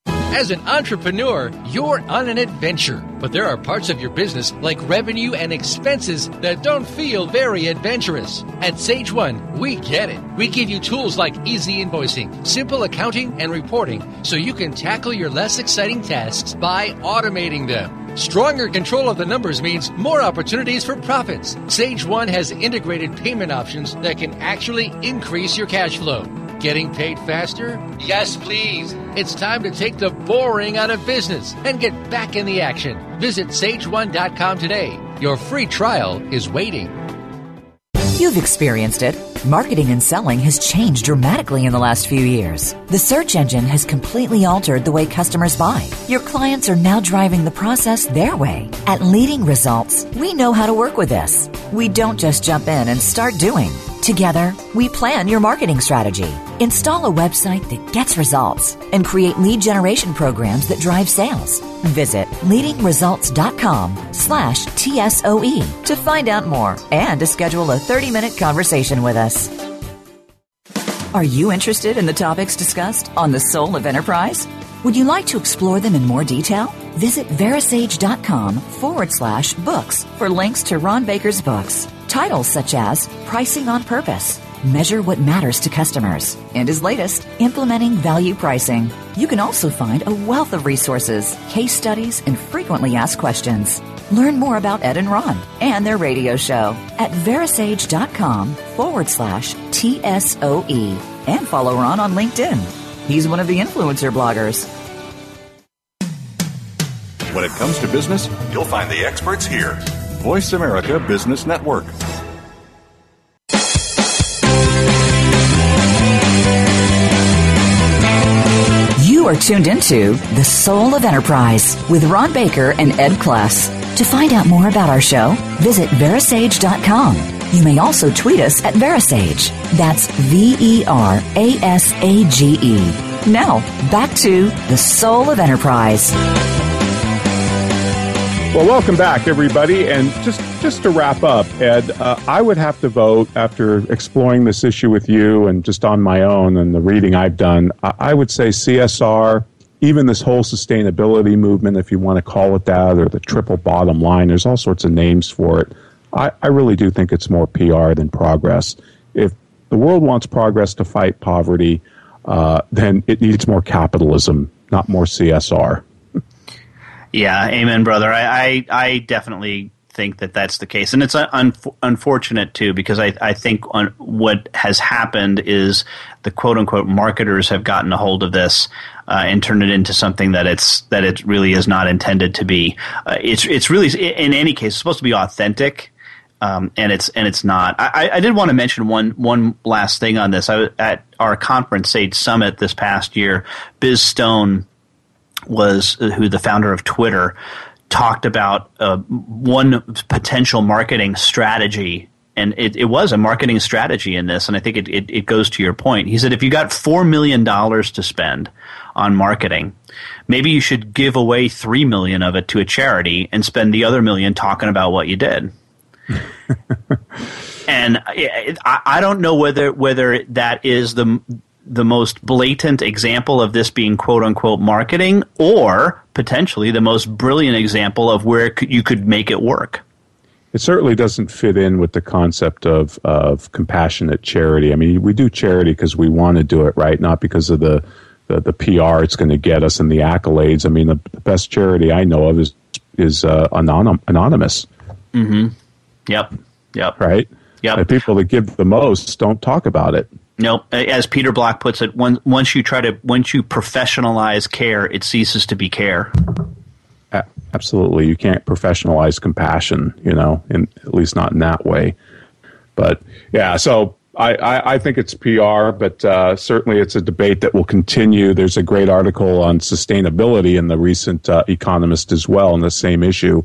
As an entrepreneur, you're on an adventure. But there are parts of your business, like revenue and expenses, that don't feel very adventurous. At Sage One, we get it. We give you tools like easy invoicing, simple accounting, and reporting, so you can tackle your less exciting tasks by automating them. Stronger control of the numbers means more opportunities for profits. Sage One has integrated payment options that can actually increase your cash flow. Getting paid faster? Yes, please. It's time to take the boring out of business and get back in the action. Visit sageone.com today. Your free trial is waiting. You've experienced it. Marketing and selling has changed dramatically in the last few years. The search engine has completely altered the way customers buy. Your clients are now driving the process their way. At Leading Results, we know how to work with this. We don't just jump in and start doing. Together, we plan your marketing strategy, install a website that gets results, and create lead generation programs that drive sales. Visit leadingresults.com/TSOE to find out more and to schedule a 30-minute conversation with us. Are you interested in the topics discussed on The Soul of Enterprise? Would you like to explore them in more detail? Visit verasage.com/books for links to Ron Baker's books. Titles such as Pricing on Purpose, Measure What Matters to Customers, and his latest, Implementing Value Pricing. You can also find a wealth of resources, case studies, and frequently asked questions. Learn more about Ed and Ron and their radio show at verasage.com/TSOE and follow Ron on LinkedIn. He's one of the influencer bloggers. When it comes to business, you'll find the experts here. Voice America Business Network. You are tuned into The Soul of Enterprise with Ron Baker and Ed Kless. To find out more about our show, visit verasage.com. You may also tweet us at VeraSage. That's VeraSage. Now, back to The Soul of Enterprise. Well, welcome back, everybody. And just to wrap up, Ed, I would have to vote after exploring this issue with you and just on my own and the reading I've done. I would say CSR, even this whole sustainability movement, if you want to call it that, or the triple bottom line, there's all sorts of names for it. I really do think it's more PR than progress. If the world wants progress to fight poverty, then it needs more capitalism, not more CSR. Yeah, amen, brother. I definitely think that that's the case. And it's unfortunate, too, because I think what has happened is the quote-unquote marketers have gotten a hold of this and turned it into something that it really is not intended to be. It's really, in any case, it's supposed to be authentic. And it's not. I did want to mention one last thing on this. I was at our conference, Sage Summit, this past year. Biz Stone was who the founder of Twitter talked about one potential marketing strategy, and it was a marketing strategy in this. And I think it goes to your point. He said, if you got $4 million to spend on marketing, maybe you should give away $3 million of it to a charity and spend the other $1 million talking about what you did. And I don't know whether that is the most blatant example of this being quote unquote marketing, or potentially the most brilliant example of where you could make it work. It certainly doesn't fit in with the concept of compassionate charity. I mean, we do charity because we want to do it, right? Not because of the PR it's going to get us and the accolades. I mean, the best charity I know of is anonymous. Mm-hmm. Yep. Right? Yep. The people that give the most don't talk about it. No, as Peter Block puts it, once you professionalize care, it ceases to be care. Absolutely. You can't professionalize compassion, at least not in that way. But yeah, so I think it's PR, but certainly it's a debate that will continue. There's a great article on sustainability in the recent Economist as well on the same issue.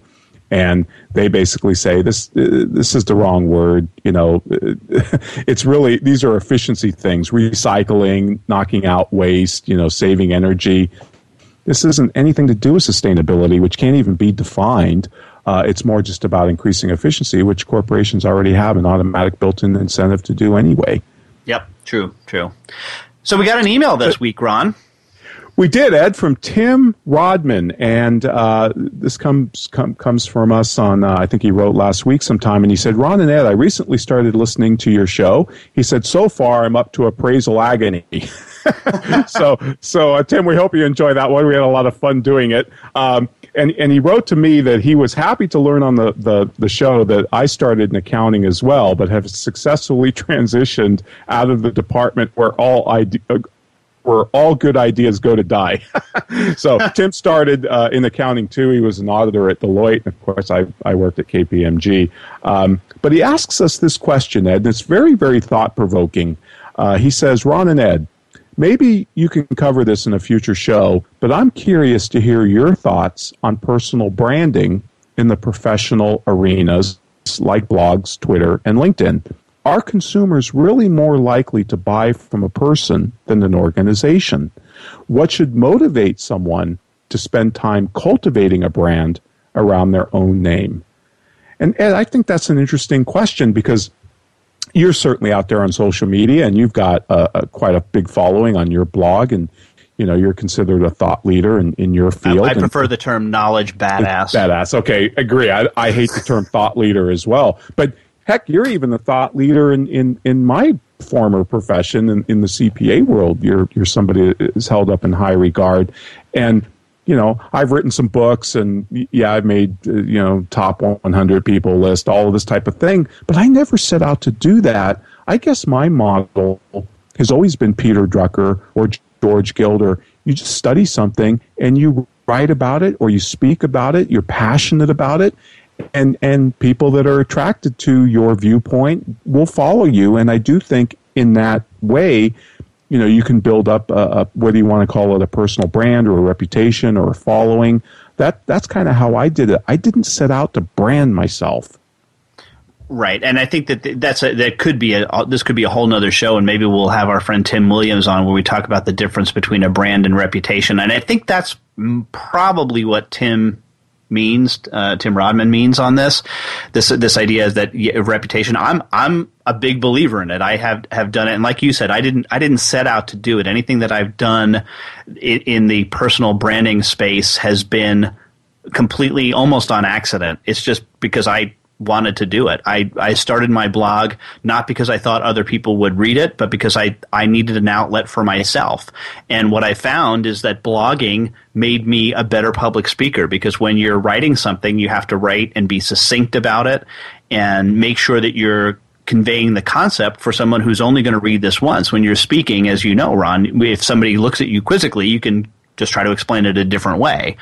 And they basically say this is the wrong word. It's really, these are efficiency things: recycling, knocking out waste, saving energy. This isn't anything to do with sustainability, which can't even be defined. It's more just about increasing efficiency, which corporations already have an automatic built-in incentive to do anyway. Yep, true. So we got an email this week, Ron. We did, Ed, from Tim Rodman, and this comes from us on, I think he wrote last week sometime, and he said, Ron and Ed, I recently started listening to your show. He said, so far I'm up to appraisal agony. So Tim, we hope you enjoy that one. We had a lot of fun doing it. And he wrote to me that he was happy to learn on the show that I started in accounting as well, but have successfully transitioned out of the department where all good ideas go to die. So Tim started in accounting, too. He was an auditor at Deloitte. And of course, I worked at KPMG. But he asks us this question, Ed, and it's very, very thought-provoking. He says, Ron and Ed, maybe you can cover this in a future show, but I'm curious to hear your thoughts on personal branding in the professional arenas like blogs, Twitter, and LinkedIn. Are consumers really more likely to buy from a person than an organization? What should motivate someone to spend time cultivating a brand around their own name? And Ed, I think that's an interesting question, because you're certainly out there on social media and you've got quite a big following on your blog, and you're considered a thought leader in your field. I prefer the term knowledge badass. Badass, okay, agree. I hate the term thought leader as well, but heck, you're even the thought leader in my former profession, in the CPA world. You're somebody that is held up in high regard. And, I've written some books, and, yeah, I've made, top 100 people list, all of this type of thing. But I never set out to do that. I guess my model has always been Peter Drucker or George Gilder. You just study something, and you write about it, or you speak about it, you're passionate about it. And people that are attracted to your viewpoint will follow you. And I do think in that way, you can build up whether you want to call it a personal brand or a reputation or a following. That's kind of how I did it. I didn't set out to brand myself. Right, and I think this could be a whole nother show, and maybe we'll have our friend Tim Williams on where we talk about the difference between a brand and reputation. And I think that's probably what Tim means, Tim Rodman means on this idea is that reputation. I'm a big believer in it. I have done it, and like you said, I didn't set out to do it. Anything that I've done in the personal branding space has been completely, almost on accident. It's just because I wanted to do it. I started my blog not because I thought other people would read it, but because I needed an outlet for myself. And what I found is that blogging made me a better public speaker, because when you're writing something, you have to write and be succinct about it and make sure that you're conveying the concept for someone who's only going to read this once. When you're speaking, as you know, Ron, if somebody looks at you quizzically, you can just try to explain it a different way.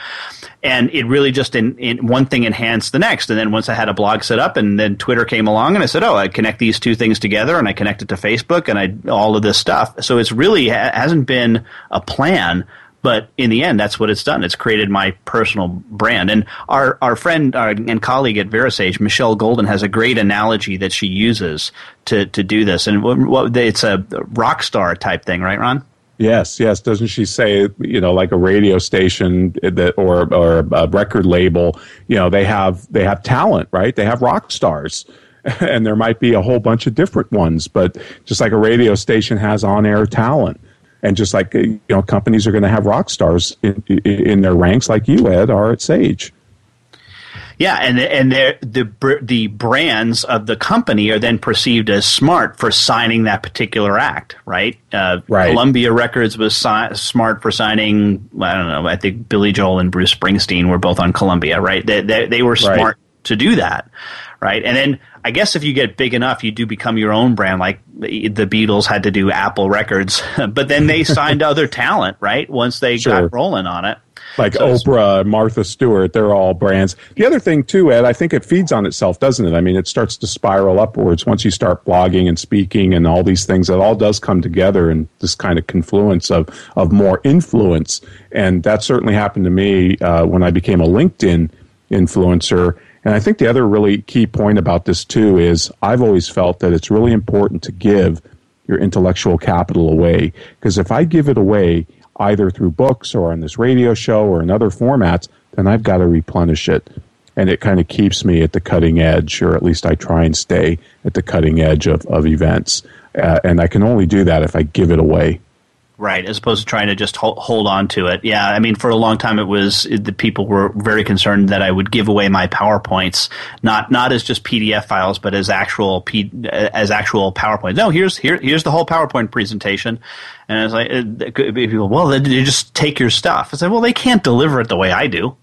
And it really just in one thing enhanced the next. And then once I had a blog set up, and then Twitter came along, and I said, oh, I connect these two things together, and I connect it to Facebook, and all of this stuff. So it's really hasn't been a plan, but in the end, that's what it's done. It's created my personal brand. And our friend and colleague at VeraSage, Michelle Golden, has a great analogy that she uses to do this. And it's a rock star type thing, right, Ron? Yes. Doesn't she say, like a radio station or a record label, they have talent, right? They have rock stars, and there might be a whole bunch of different ones, but just like a radio station has on-air talent, and just like, companies are going to have rock stars in their ranks, like you, Ed, are at Sage. Yeah, and the brands of the company are then perceived as smart for signing that particular act, right? Right. Columbia Records was smart for signing, I think Billy Joel and Bruce Springsteen were both on Columbia, right? They were smart to do that, right? And then I guess if you get big enough, you do become your own brand, like the Beatles had to do Apple Records, but then they signed other talent, right, once they got rolling on it. Like Oprah, Martha Stewart, they're all brands. The other thing, too, Ed, I think it feeds on itself, doesn't it? I mean, it starts to spiral upwards once you start blogging and speaking and all these things. It all does come together in this kind of confluence of more influence. And that certainly happened to me when I became a LinkedIn influencer. And I think the other really key point about this, too, is I've always felt that it's really important to give your intellectual capital away. Because if I give it away, either through books or on this radio show or in other formats, then I've got to replenish it. And it kind of keeps me at the cutting edge, or at least I try and stay at the cutting edge of events. And I can only do that if I give it away. Right, as opposed to trying to just hold on to it. Yeah, I mean, for a long time, the people were very concerned that I would give away my PowerPoints, not as just PDF files, but as actual PowerPoints. No, here's the whole PowerPoint presentation. And I was like, people, well, they just take your stuff. I said, well, they can't deliver it the way I do.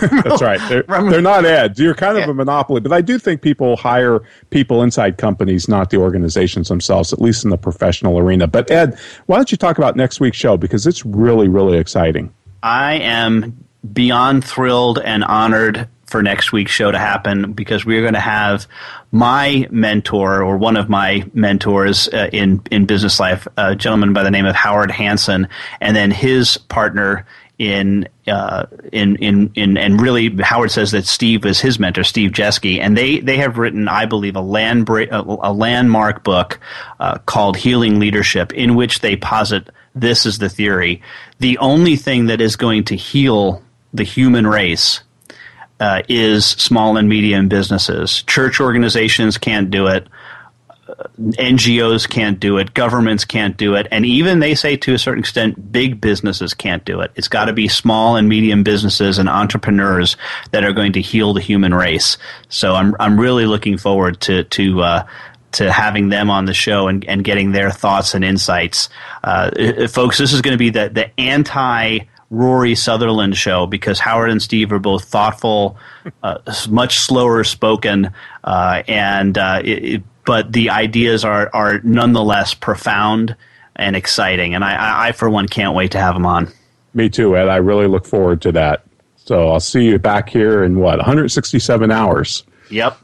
That's right. They're not ads. You're kind of a monopoly. But I do think people hire people inside companies, not the organizations themselves, at least in the professional arena. But Ed, why don't you talk about next week's show? Because it's really, really exciting. I am beyond thrilled and honored for next week's show to happen, because we're going to have my mentor, or one of my mentors in business life, a gentleman by the name of Howard Hansen, and then his partner and really Howard says that Steve was his mentor, Steve Jeske, and they have written, I believe, a landmark book called Healing Leadership, in which they posit this is the theory: the only thing that is going to heal the human race is small and medium businesses. Church organizations can't do it. NGOs can't do it. Governments can't do it. And even, they say, to a certain extent, big businesses can't do it. It's got to be small and medium businesses and entrepreneurs that are going to heal the human race. So I'm really looking forward to having them on the show and getting their thoughts and insights. Folks, this is going to be the Rory Sutherland show, because Howard and Steve are both thoughtful, much slower spoken, but the ideas are nonetheless profound and exciting. And I for one, can't wait to have them on. Me too, Ed. I really look forward to that. So I'll see you back here in 167 hours. Yep.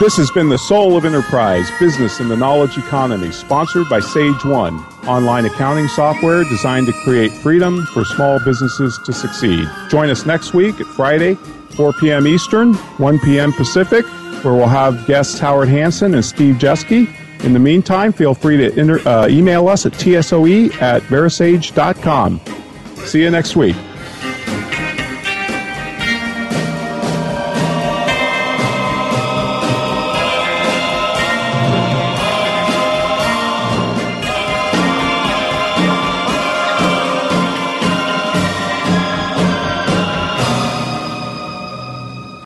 This has been The Soul of Enterprise, Business in the Knowledge Economy, sponsored by Sage One, online accounting software designed to create freedom for small businesses to succeed. Join us next week at Friday, 4 p.m. Eastern, 1 p.m. Pacific, where we'll have guests Howard Hansen and Steve Jeske. In the meantime, feel free to email us at tsoe@verisage.com. See you next week.